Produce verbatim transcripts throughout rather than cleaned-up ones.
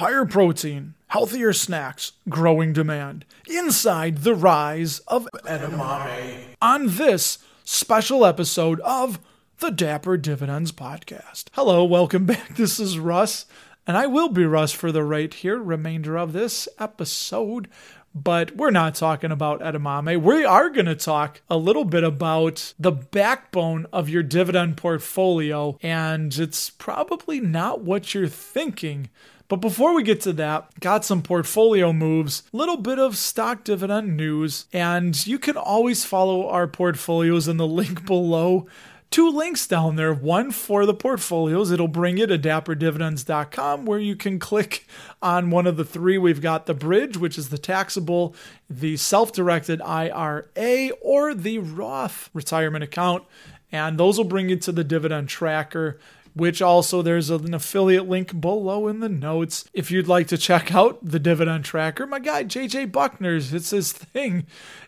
Higher protein, healthier snacks, growing demand. Inside the rise of edamame. On this special episode of the Dapper Dividends Podcast. Hello, welcome back. This is Russ, and I will be Russ for the right here, remainder of this episode. But we're not talking about edamame. We are going to talk a little bit about the backbone of your dividend portfolio, and it's probably not what you're thinking. But before we get to that, got some portfolio moves, little bit of stock dividend news, and you can always follow our portfolios in the link below. Two links down there, one for the portfolios. It'll bring you to dapper dividends dot com where you can click on one of the three. We've got the bridge, which is the taxable, the self-directed I R A, or the Roth retirement account. And those will bring you to the dividend tracker, which also there's an affiliate link below in the notes. If you'd like to check out the dividend tracker, my guy, J J Buckner's, it's his thing.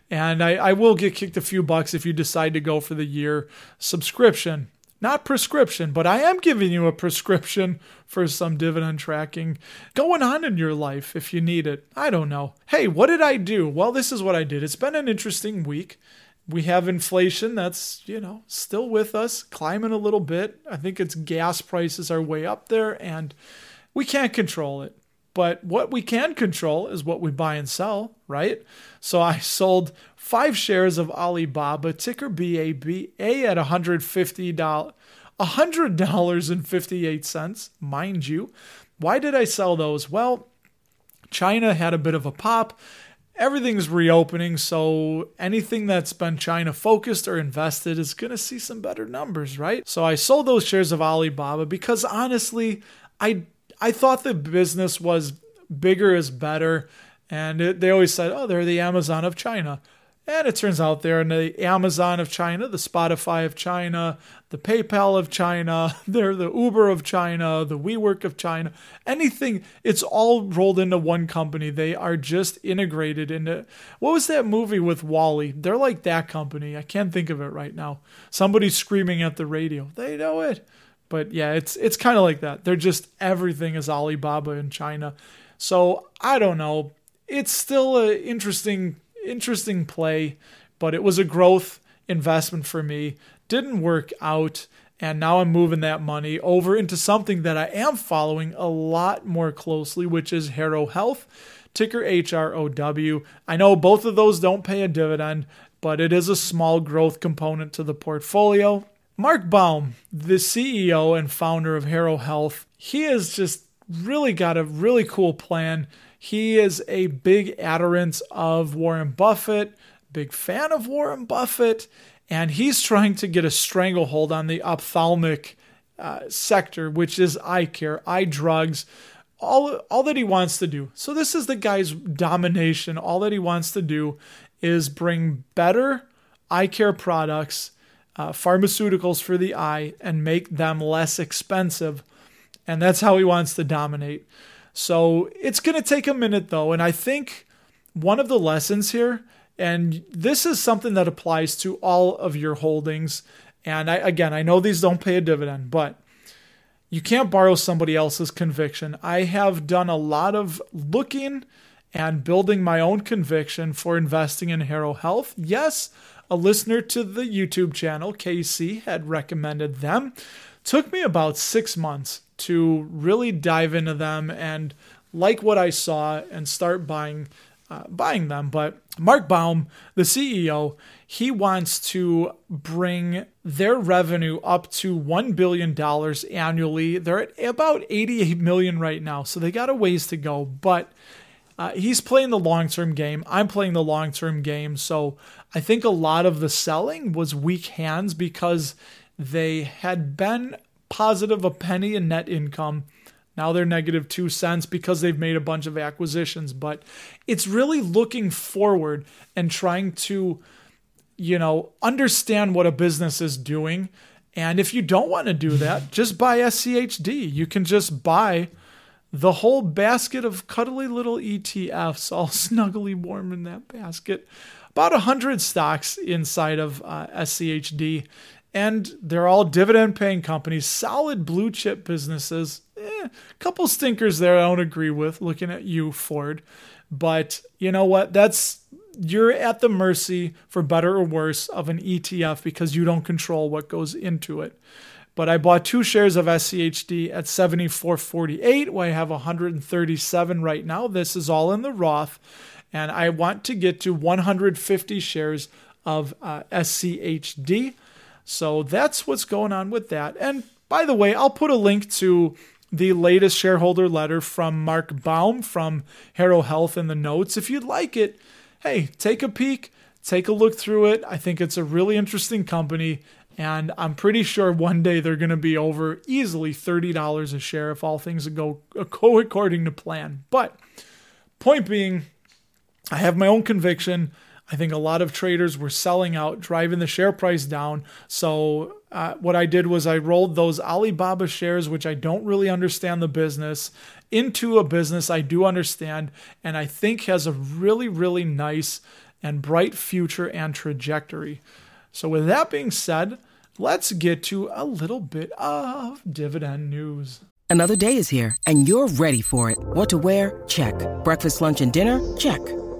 And I, I will get kicked a few bucks if you decide to go for the year subscription, not prescription, but I am giving you a prescription for some dividend tracking going on in your life if you need it. I don't know. Hey, what did I do? Well, this is what I did. It's been an interesting week. We have inflation that's, you know, still with us, climbing a little bit. I think it's gas prices are way up there and we can't control it. But what we can control is what we buy and sell, right? So I sold five shares of Alibaba, ticker B A B A, at one hundred fifty dollars, one hundred dollars and fifty-eight cents, mind you. Why did I sell those? Well, China had a bit of a pop. Everything's reopening, so anything that's been China-focused or invested is going to see some better numbers, right? So I sold those shares of Alibaba because, honestly, I I thought the business was bigger is better, and it, they always said, oh, they're the Amazon of China. And it turns out they're in the Amazon of China, the Spotify of China, the PayPal of China, they're the Uber of China, the WeWork of China, anything. It's all rolled into one company. They are just integrated into, what was that movie with Wall-E? They're like that company. I can't think of it right now. Somebody's screaming at the radio. They know it. But yeah, it's it's kind of like that. They're just, everything is Alibaba in China. So I don't know. It's still an interesting Interesting play, but it was a growth investment for me. Didn't work out, and now I'm moving that money over into something that I am following a lot more closely, which is Harrow Health, ticker H R O W. I know both of those don't pay a dividend, but it is a small growth component to the portfolio. Mark Baum, the C E O and founder of Harrow Health, he has just really got a really cool plan. He is a big adherent of Warren Buffett, big fan of Warren Buffett, and he's trying to get a stranglehold on the ophthalmic uh, sector, which is eye care, eye drugs, all, all that he wants to do. So this is the guy's domination. All that he wants to do is bring better eye care products, uh, pharmaceuticals for the eye, and make them less expensive. And that's how he wants to dominate. So it's going to take a minute though. And I think one of the lessons here, and this is something that applies to all of your holdings. And I, again, I know these don't pay a dividend, but you can't borrow somebody else's conviction. I have done a lot of looking and building my own conviction for investing in Harrow Health. Yes, a listener to the YouTube channel, K C, had recommended them. Took me about six months to really dive into them and like what I saw and start buying uh, buying them. But Mark Baum, the C E O, he wants to bring their revenue up to one billion dollars annually. They're at about eighty-eight million dollars right now, so they got a ways to go. But uh, he's playing the long-term game. I'm playing the long-term game. So I think a lot of the selling was weak hands because they had been positive a penny in net income. Now they're negative two cents because they've made a bunch of acquisitions. But it's really looking forward and trying to, you know, understand what a business is doing. And if you don't want to do that, just buy S C H D. You can just buy the whole basket of cuddly little E T Fs, all snuggly warm in that basket. About one hundred stocks inside of uh, S C H D. And they're all dividend-paying companies, solid blue-chip businesses. eh, couple stinkers there I don't agree with, looking at you, Ford. But you know what? That's you're at the mercy, for better or worse, of an E T F because you don't control what goes into it. But I bought two shares of S C H D at seventy-four forty-eight, where I have one hundred thirty-seven right now. This is all in the Roth, and I want to get to one hundred fifty shares of uh, S C H D. So that's what's going on with that. And by the way, I'll put a link to the latest shareholder letter from Mark Baum from Harrow Health in the notes. If you'd like it, hey, take a peek, take a look through it. I think it's a really interesting company, and I'm pretty sure one day they're going to be over easily thirty dollars a share if all things go according to plan. But point being, I have my own conviction. I think a lot of traders were selling out, driving the share price down. So uh, what I did was I rolled those Alibaba shares, which I don't really understand the business, into a business I do understand and I think has a really, really nice and bright future and trajectory. So with that being said, let's get to a little bit of dividend news. Another day is here and you're ready for it. What to wear? Check. Breakfast, lunch, and dinner? Check.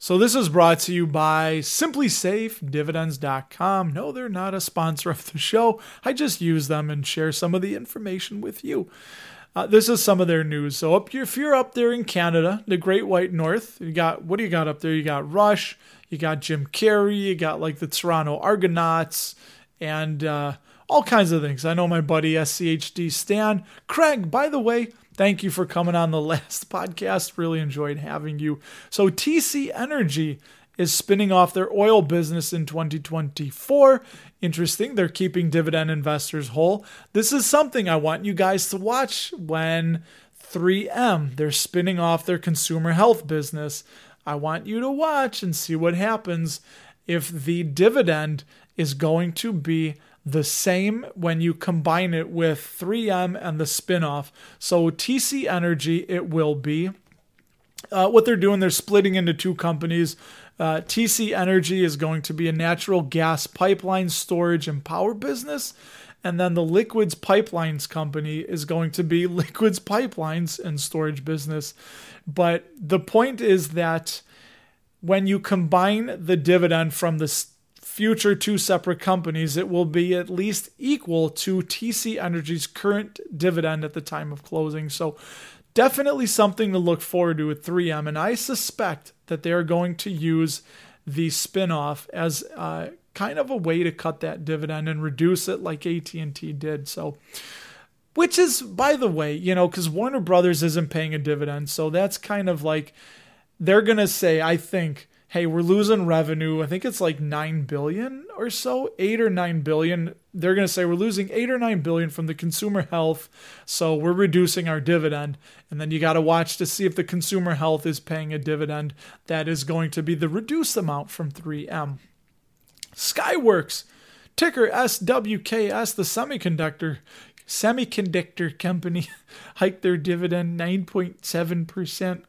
So this is brought to you by simply safe dividends dot com. No, they're not a sponsor of the show. I just use them and share some of the information with you. Uh, this is some of their news. So up, if you're up there in Canada, the Great White North, you got what do you got up there? You got Rush, you got Jim Carrey, you got like the Toronto Argonauts, and uh, all kinds of things. I know my buddy S C H D Stan. Craig, by the way, thank you for coming on the last podcast. Really enjoyed having you. So T C Energy is spinning off their oil business in twenty twenty-four. Interesting. They're keeping dividend investors whole. This is something I want you guys to watch when three M, they're spinning off their consumer health business. I want you to watch and see what happens if the dividend is going to be the same when you combine it with three M and the spinoff. So T C Energy, it will be. Uh, what they're doing, they're splitting into two companies. Uh, T C Energy is going to be a natural gas pipeline storage and power business. And then the Liquids Pipelines Company is going to be Liquids Pipelines and Storage business. But the point is that when you combine the dividend from the st- future two separate companies, it will be at least equal to T C Energy's current dividend at the time of closing. So definitely something to look forward to with three M. And I suspect that they're going to use the spinoff as uh, kind of a way to cut that dividend and reduce it like A T and T did. So, which is, by the way, you know, because Warner Brothers isn't paying a dividend. So that's kind of like, they're going to say, I think, hey, we're losing revenue. I think it's like nine billion or so, eight or nine billion. They're going to say we're losing eight or nine billion from the consumer health. So we're reducing our dividend. And then you got to watch to see if the consumer health is paying a dividend that is going to be the reduced amount from three M. Skyworks, ticker S W K S, the semiconductor semiconductor company hiked their dividend nine point seven percent.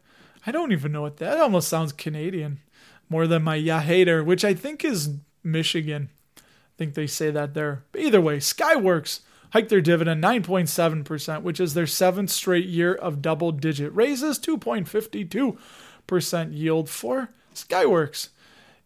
I don't even know what that, that almost sounds Canadian. More than my Yahater, which I think is Michigan. I think they say that there. But either way, Skyworks hiked their dividend nine point seven percent, which is their seventh straight year of double-digit raises, two point five two percent yield for Skyworks.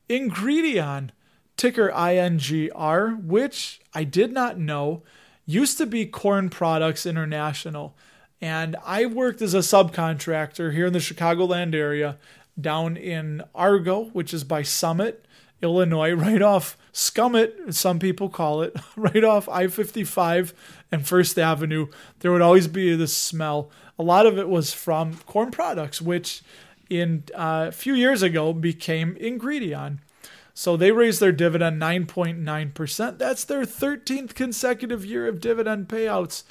Ingredion, ticker I N G R, which I did not know, used to be Corn Products International. And I worked as a subcontractor here in the Chicagoland area down in Argo, which is by Summit, Illinois, right off Scummit, some people call it, right off I fifty-five and First Avenue, there would always be this smell. A lot of it was from Corn Products, which in uh, a few years ago became Ingredion. So they raised their dividend nine point nine percent. That's their thirteenth consecutive year of dividend payouts.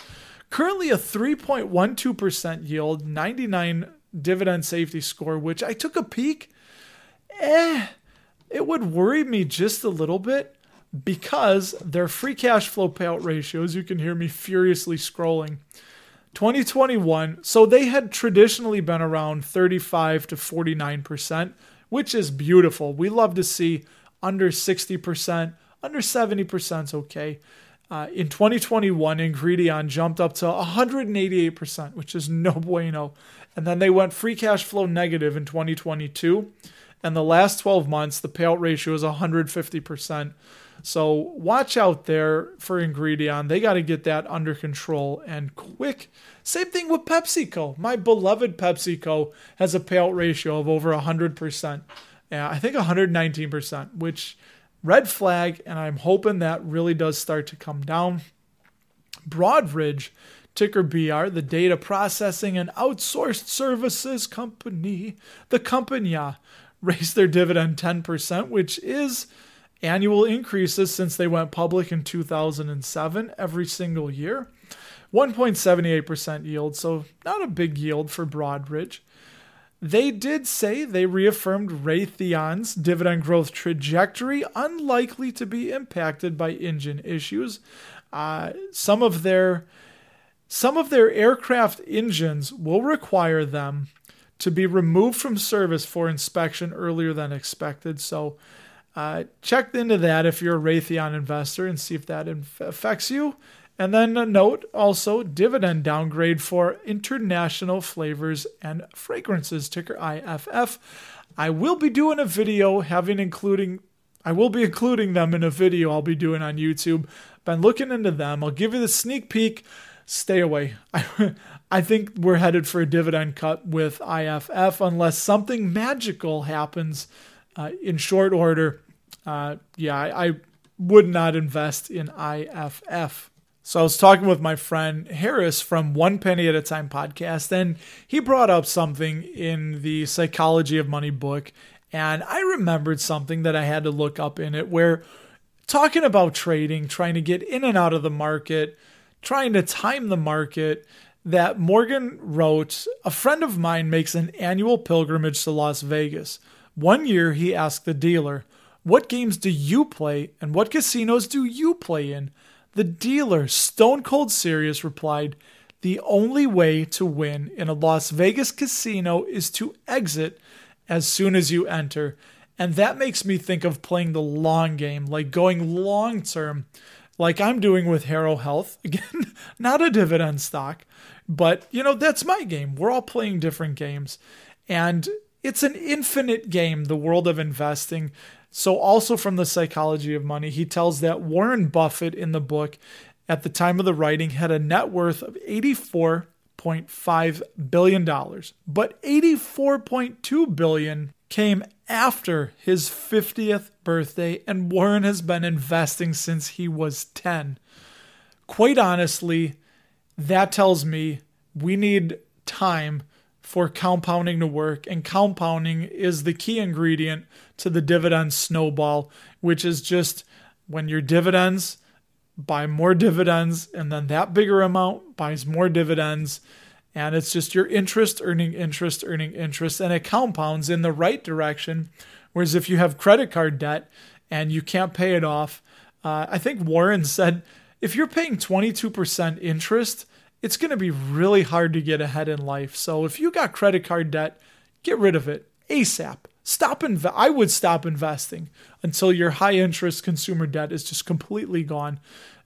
Currently a three point one two percent yield, ninety-nine dividend safety score, which I took a peek. Eh, it would worry me just a little bit because their free cash flow payout ratios, you can hear me furiously scrolling, twenty twenty-one. So they had traditionally been around thirty-five to forty-nine percent, which is beautiful. We love to see under sixty percent, under seventy percent is okay. Uh, in twenty twenty-one, Ingredion jumped up to one hundred eighty-eight percent, which is no bueno. And then they went free cash flow negative in twenty twenty-two. And the last twelve months, the payout ratio is one hundred fifty percent. So watch out there for Ingredion. They got to get that under control and quick. Same thing with PepsiCo. My beloved PepsiCo has a payout ratio of over one hundred percent. Yeah, I think one hundred nineteen percent, which red flag, and I'm hoping that really does start to come down. Broadridge, ticker B R, the data processing and outsourced services company, the company raised their dividend ten percent, which is annual increases since they went public in two thousand seven every single year. one point seven eight percent yield, so not a big yield for Broadridge. They did say they reaffirmed Raytheon's dividend growth trajectory, unlikely to be impacted by engine issues. Uh, some of their some of their aircraft engines will require them to be removed from service for inspection earlier than expected, so Uh, check into that if you're a Raytheon investor and see if that inf- affects you. And then a note also, dividend downgrade for International Flavors and Fragrances, ticker I F F. I will be doing a video having including, I will be including them in a video I'll be doing on YouTube. Been looking into them. I'll give you the sneak peek. Stay away. I, I think we're headed for a dividend cut with I F F unless something magical happens uh, in short order. Uh, yeah, I, I would not invest in I F F. So I was talking with my friend Harris from One Penny at a Time podcast, and he brought up something in the Psychology of Money book. And I remembered something that I had to look up in it, where talking about trading, trying to get in and out of the market, trying to time the market, that Morgan wrote, a friend of mine makes an annual pilgrimage to Las Vegas. One year he asked the dealer, "What games do you play and what casinos do you play in?" The dealer, stone cold serious, replied, "The only way to win in a Las Vegas casino is to exit as soon as you enter." And that makes me think of playing the long game, like going long term, like I'm doing with Harrow Health. Again, not a dividend stock, but you know, that's my game. We're all playing different games. And it's an infinite game, the world of investing. So also from the Psychology of Money, he tells that Warren Buffett in the book at the time of the writing had a net worth of eighty-four point five billion dollars, but eighty-four point two billion dollars came after his fiftieth birthday, and Warren has been investing since he was ten. Quite honestly, that tells me we need time for compounding to work, and compounding is the key ingredient to the dividend snowball, which is just when your dividends buy more dividends, and then that bigger amount buys more dividends, and it's just your interest earning interest earning interest, and it compounds in the right direction. Whereas if you have credit card debt and you can't pay it off, uh, I think Warren said if you're paying twenty-two percent interest, it's going to be really hard to get ahead in life. So if you got credit card debt, get rid of it ASAP. Stop inv- I would stop investing until your high interest consumer debt is just completely gone.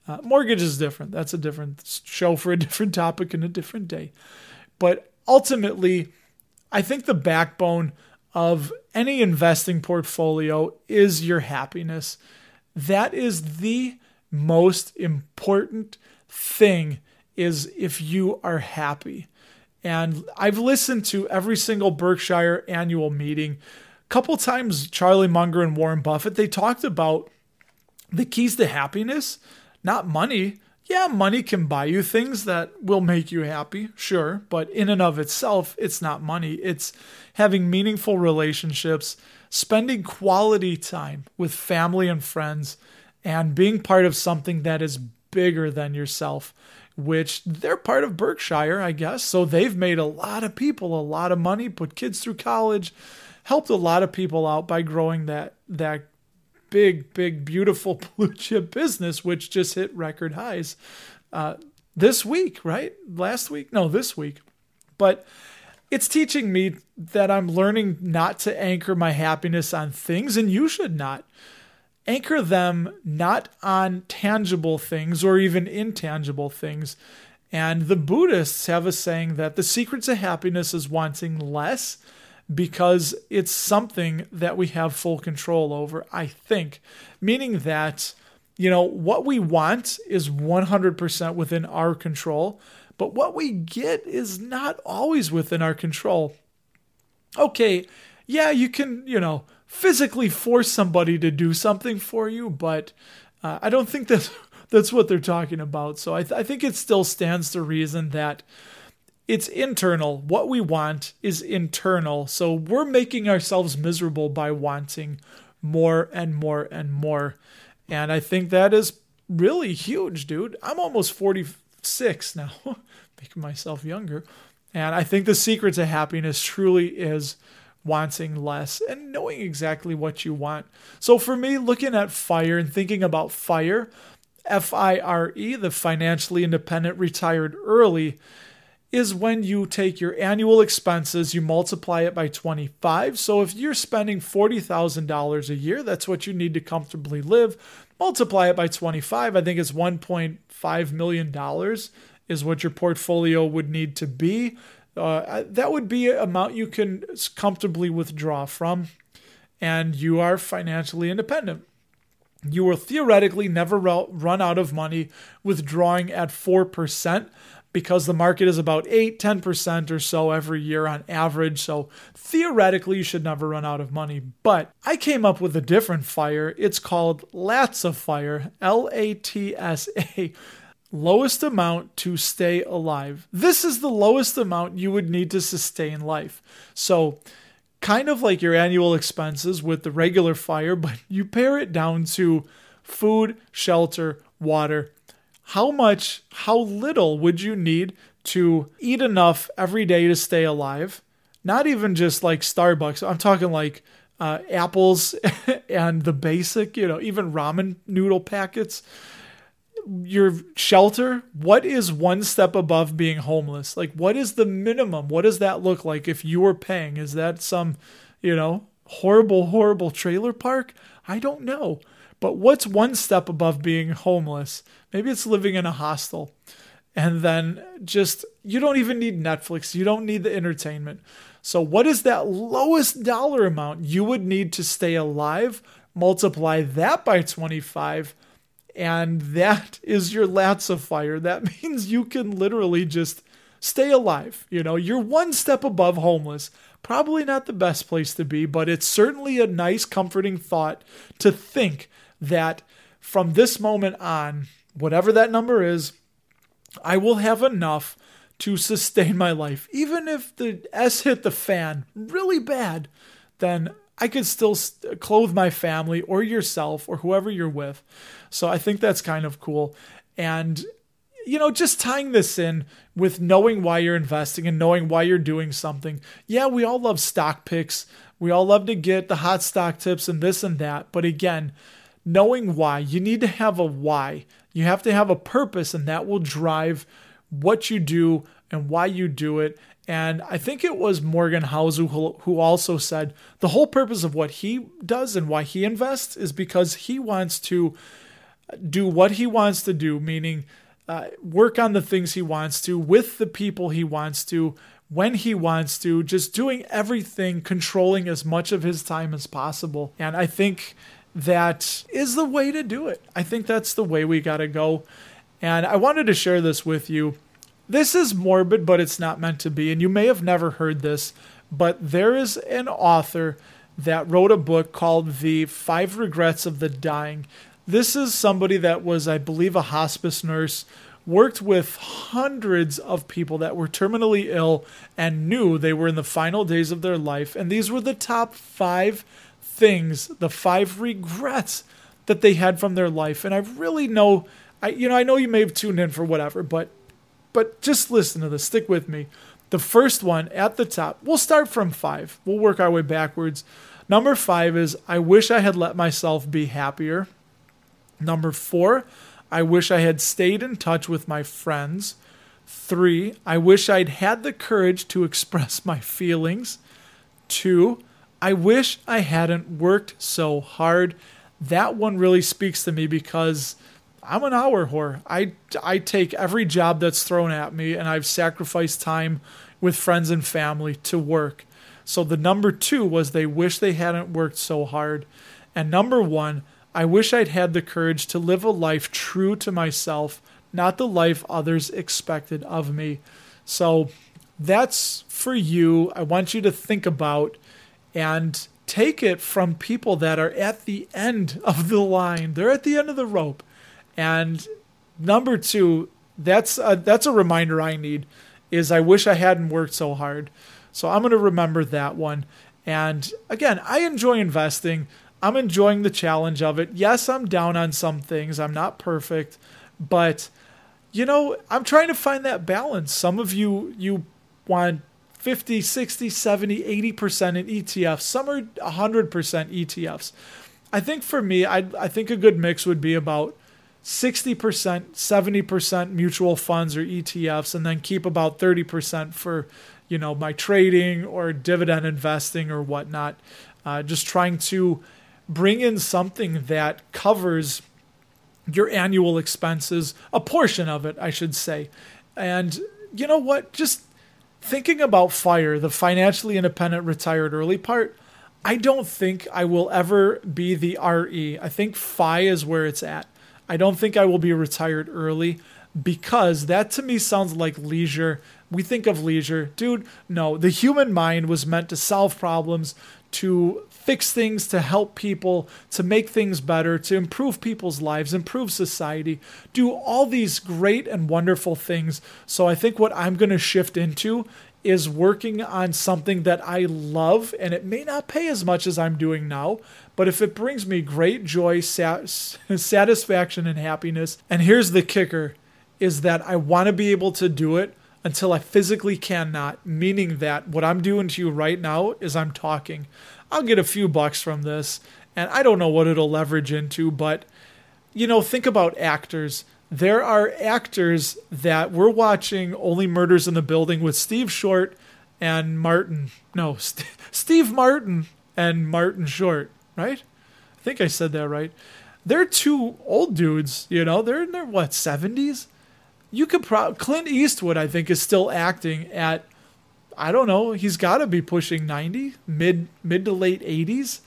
Uh, mortgage is different. That's a different show for a different topic and a different day. But ultimately, I think the backbone of any investing portfolio is your happiness. That is the most important thing, is if you are happy. And I've listened to every single Berkshire annual meeting. A couple times, Charlie Munger and Warren Buffett, they talked about the keys to happiness, not money. Yeah, money can buy you things that will make you happy, sure, but in and of itself, it's not money. It's having meaningful relationships, spending quality time with family and friends, and being part of something that is bigger than yourself, which they're part of Berkshire, I guess. So they've made a lot of people a lot of money, put kids through college, helped a lot of people out by growing that that. big, big, beautiful blue chip business, which just hit record highs uh, this week, right? Last week? No, this week. But it's teaching me that I'm learning not to anchor my happiness on things, and you should not. Anchor them not on tangible things or even intangible things. And the Buddhists have a saying that the secret to happiness is wanting less, because it's something that we have full control over, I think. Meaning that, you know, what we want is one hundred percent within our control, but what we get is not always within our control. Okay, yeah, you can, you know, physically force somebody to do something for you, but uh, I don't think that's, that's what they're talking about. So I, th- I think it still stands to reason that it's internal. What we want is internal. So we're making ourselves miserable by wanting more and more and more. And I think that is really huge, dude. I'm almost forty-six now, making myself younger. And I think the secret to happiness truly is wanting less and knowing exactly what you want. So for me, looking at FIRE and thinking about FIRE, F I R E, the financially independent retired early, is when you take your annual expenses, you multiply it by twenty-five. So if you're spending forty thousand dollars a year, that's what you need to comfortably live. Multiply it by twenty-five. I think it's one point five million dollars is what your portfolio would need to be. Uh, that would be an amount you can comfortably withdraw from, and you are financially independent. You will theoretically never run out of money withdrawing at four percent. Because the market is about eight, ten percent or so every year on average. So theoretically, you should never run out of money. But I came up with a different FIRE. It's called LATSA FIRE, L A T S A, lowest amount to stay alive. This is the lowest amount you would need to sustain life. So kind of like your annual expenses with the regular FIRE, but you pare it down to food, shelter, water. How much, how little would you need to eat enough every day to stay alive? Not even just like Starbucks. I'm talking like uh, apples and the basic, you know, even ramen noodle packets. Your shelter, what is one step above being homeless? Like, what is the minimum? What does that look like if you were paying? Is that some, you know, horrible, horrible trailer park? I don't know. But what's one step above being homeless? Maybe it's living in a hostel. And then just, you don't even need Netflix. You don't need the entertainment. So what is that lowest dollar amount you would need to stay alive? Multiply that by twenty-five. And that is your LATSA FIRE. That means you can literally just stay alive. You know, you're one step above homeless. Probably not the best place to be, but it's certainly a nice, comforting thought to think that from this moment on, whatever that number is, I will have enough to sustain my life. Even if the S hit the fan really bad, then I could still st- clothe my family or yourself or whoever you're with. So I think that's kind of cool. And, you know, just tying this in with knowing why you're investing and knowing why you're doing something. Yeah, we all love stock picks. We all love to get the hot stock tips and this and that. But again, knowing why. You need to have a why. You have to have a purpose, and that will drive what you do and why you do it. And I think it was Morgan Housel who, who also said the whole purpose of what he does and why he invests is because he wants to do what he wants to do, meaning uh, work on the things he wants to, with the people he wants to, when he wants to, just doing everything, controlling as much of his time as possible. And I think that is the way to do it. I think that's the way we got to go. And I wanted to share this with you. This is morbid, but it's not meant to be. And you may have never heard this, but there is an author that wrote a book called The Five Regrets of the Dying. This is somebody that was, I believe, a hospice nurse, worked with hundreds of people that were terminally ill and knew they were in the final days of their life. And these were the top five things, the five regrets that they had from their life. And I really know, I you know, I know you may have tuned in for whatever, but But just listen to this. Stick with me. The first one at the top, we'll start from five. We'll work our way backwards. Number five is, I wish I had let myself be happier. Number four, I wish I had stayed in touch with my friends. Three, I wish I'd had the courage to express my feelings. Two, I wish I hadn't worked so hard. That one really speaks to me because I'm an hour whore. I, I take every job that's thrown at me, and I've sacrificed time with friends and family to work. So the number two was, they wish they hadn't worked so hard. And number one, I wish I'd had the courage to live a life true to myself, not the life others expected of me. So that's for you. I want you to think about and take it from people that are at the end of the line. They're at the end of the rope. And number two, that's a, that's a reminder I need, is I wish I hadn't worked so hard. So I'm going to remember that one. And again, I enjoy investing. I'm enjoying the challenge of it. Yes, I'm down on some things. I'm not perfect. But, you know, I'm trying to find that balance. Some of you, you want fifty, sixty, seventy, eighty percent in E T Fs. Some are one hundred percent E T Fs. I think for me, I, I think a good mix would be about sixty percent, seventy percent mutual funds or E T Fs, and then keep about thirty percent for, you know, my trading or dividend investing or whatnot. Uh, just trying to bring in something that covers your annual expenses, a portion of it, I should say. And you know what? Just thinking about FIRE, the financially independent retired early part, I don't think I will ever be the R E. I think F I is where it's at. I don't think I will be retired early, because that to me sounds like leisure. We think of leisure. Dude, no, the human mind was meant to solve problems, to fix things, to help people, to make things better, to improve people's lives, improve society, do all these great and wonderful things. So I think what I'm going to shift into is working on something that I love, and it may not pay as much as I'm doing now, but if it brings me great joy, sat- satisfaction, and happiness. And here's the kicker, is that I want to be able to do it until I physically cannot, meaning that what I'm doing to you right now is I'm talking. I'll get a few bucks from this, and I don't know what it'll leverage into, but, you know, think about actors. There are actors that we're watching Only Murders in the Building with Steve Short and Martin. No, St- Steve Martin and Martin Short, right? I think I said that right. They're two old dudes, you know. They're in their, what, seventies? You could probably, Clint Eastwood, I think, is still acting at, I don't know, he's got to be pushing ninety, mid mid to late eighties.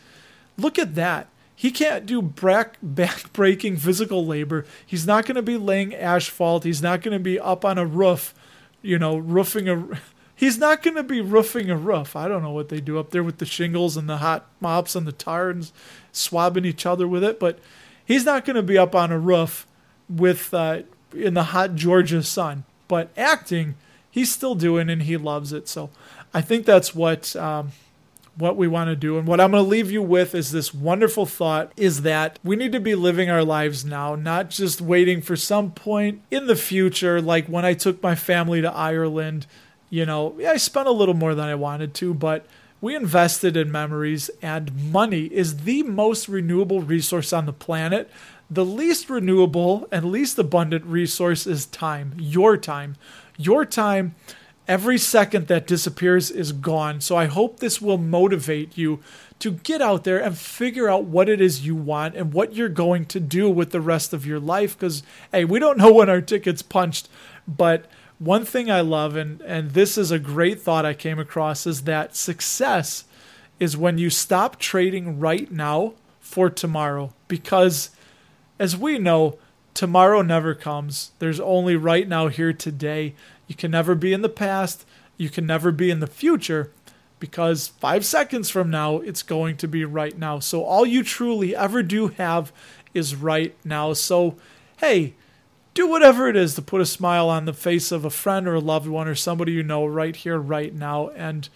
Look at that. He can't do back, back-breaking physical labor. He's not going to be laying asphalt. He's not going to be up on a roof, you know, roofing a... He's not going to be roofing a roof. I don't know what they do up there with the shingles and the hot mops and the tar and swabbing each other with it, but he's not going to be up on a roof with uh, in the hot Georgia sun. But acting, he's still doing, and he loves it. So I think that's what... Um, what we want to do. And what I'm going to leave you with is this wonderful thought, is that we need to be living our lives now, not just waiting for some point in the future. Like when I took my family to Ireland, you know, I spent a little more than I wanted to, but we invested in memories, and money is the most renewable resource on the planet. The least renewable and least abundant resource is time, your time, your time. Every second that disappears is gone. So I hope this will motivate you to get out there and figure out what it is you want and what you're going to do with the rest of your life. Because, hey, we don't know when our ticket's punched. But one thing I love, and, and this is a great thought I came across, is that success is when you stop trading right now for tomorrow. Because, as we know, tomorrow never comes. There's only right now, here today. You can never be in the past. You can never be in the future, because five seconds from now, it's going to be right now. So all you truly ever do have is right now. So, hey, do whatever it is to put a smile on the face of a friend or a loved one or somebody you know right here, right now. And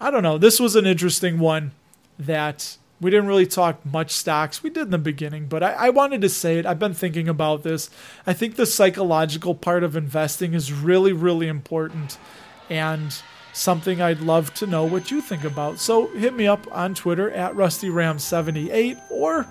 I don't know, this was an interesting one that we didn't really talk much stocks. We did in the beginning, but I, I wanted to say it. I've been thinking about this. I think the psychological part of investing is really, really important, and something I'd love to know what you think about. So hit me up on Twitter at Rusty Ram seventy-eight or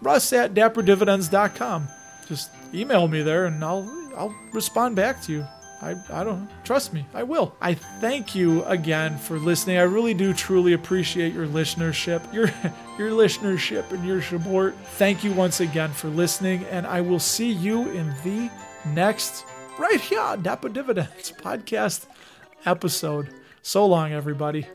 Russ at Dapper Dividends dot com. Just email me there and I'll I'll respond back to you. I, I don't trust me. I will. I thank you again for listening. I really do truly appreciate your listenership, your your listenership and your support. Thank you once again for listening, and I will see you in the next right here Dapper Dividends podcast episode. So long, everybody.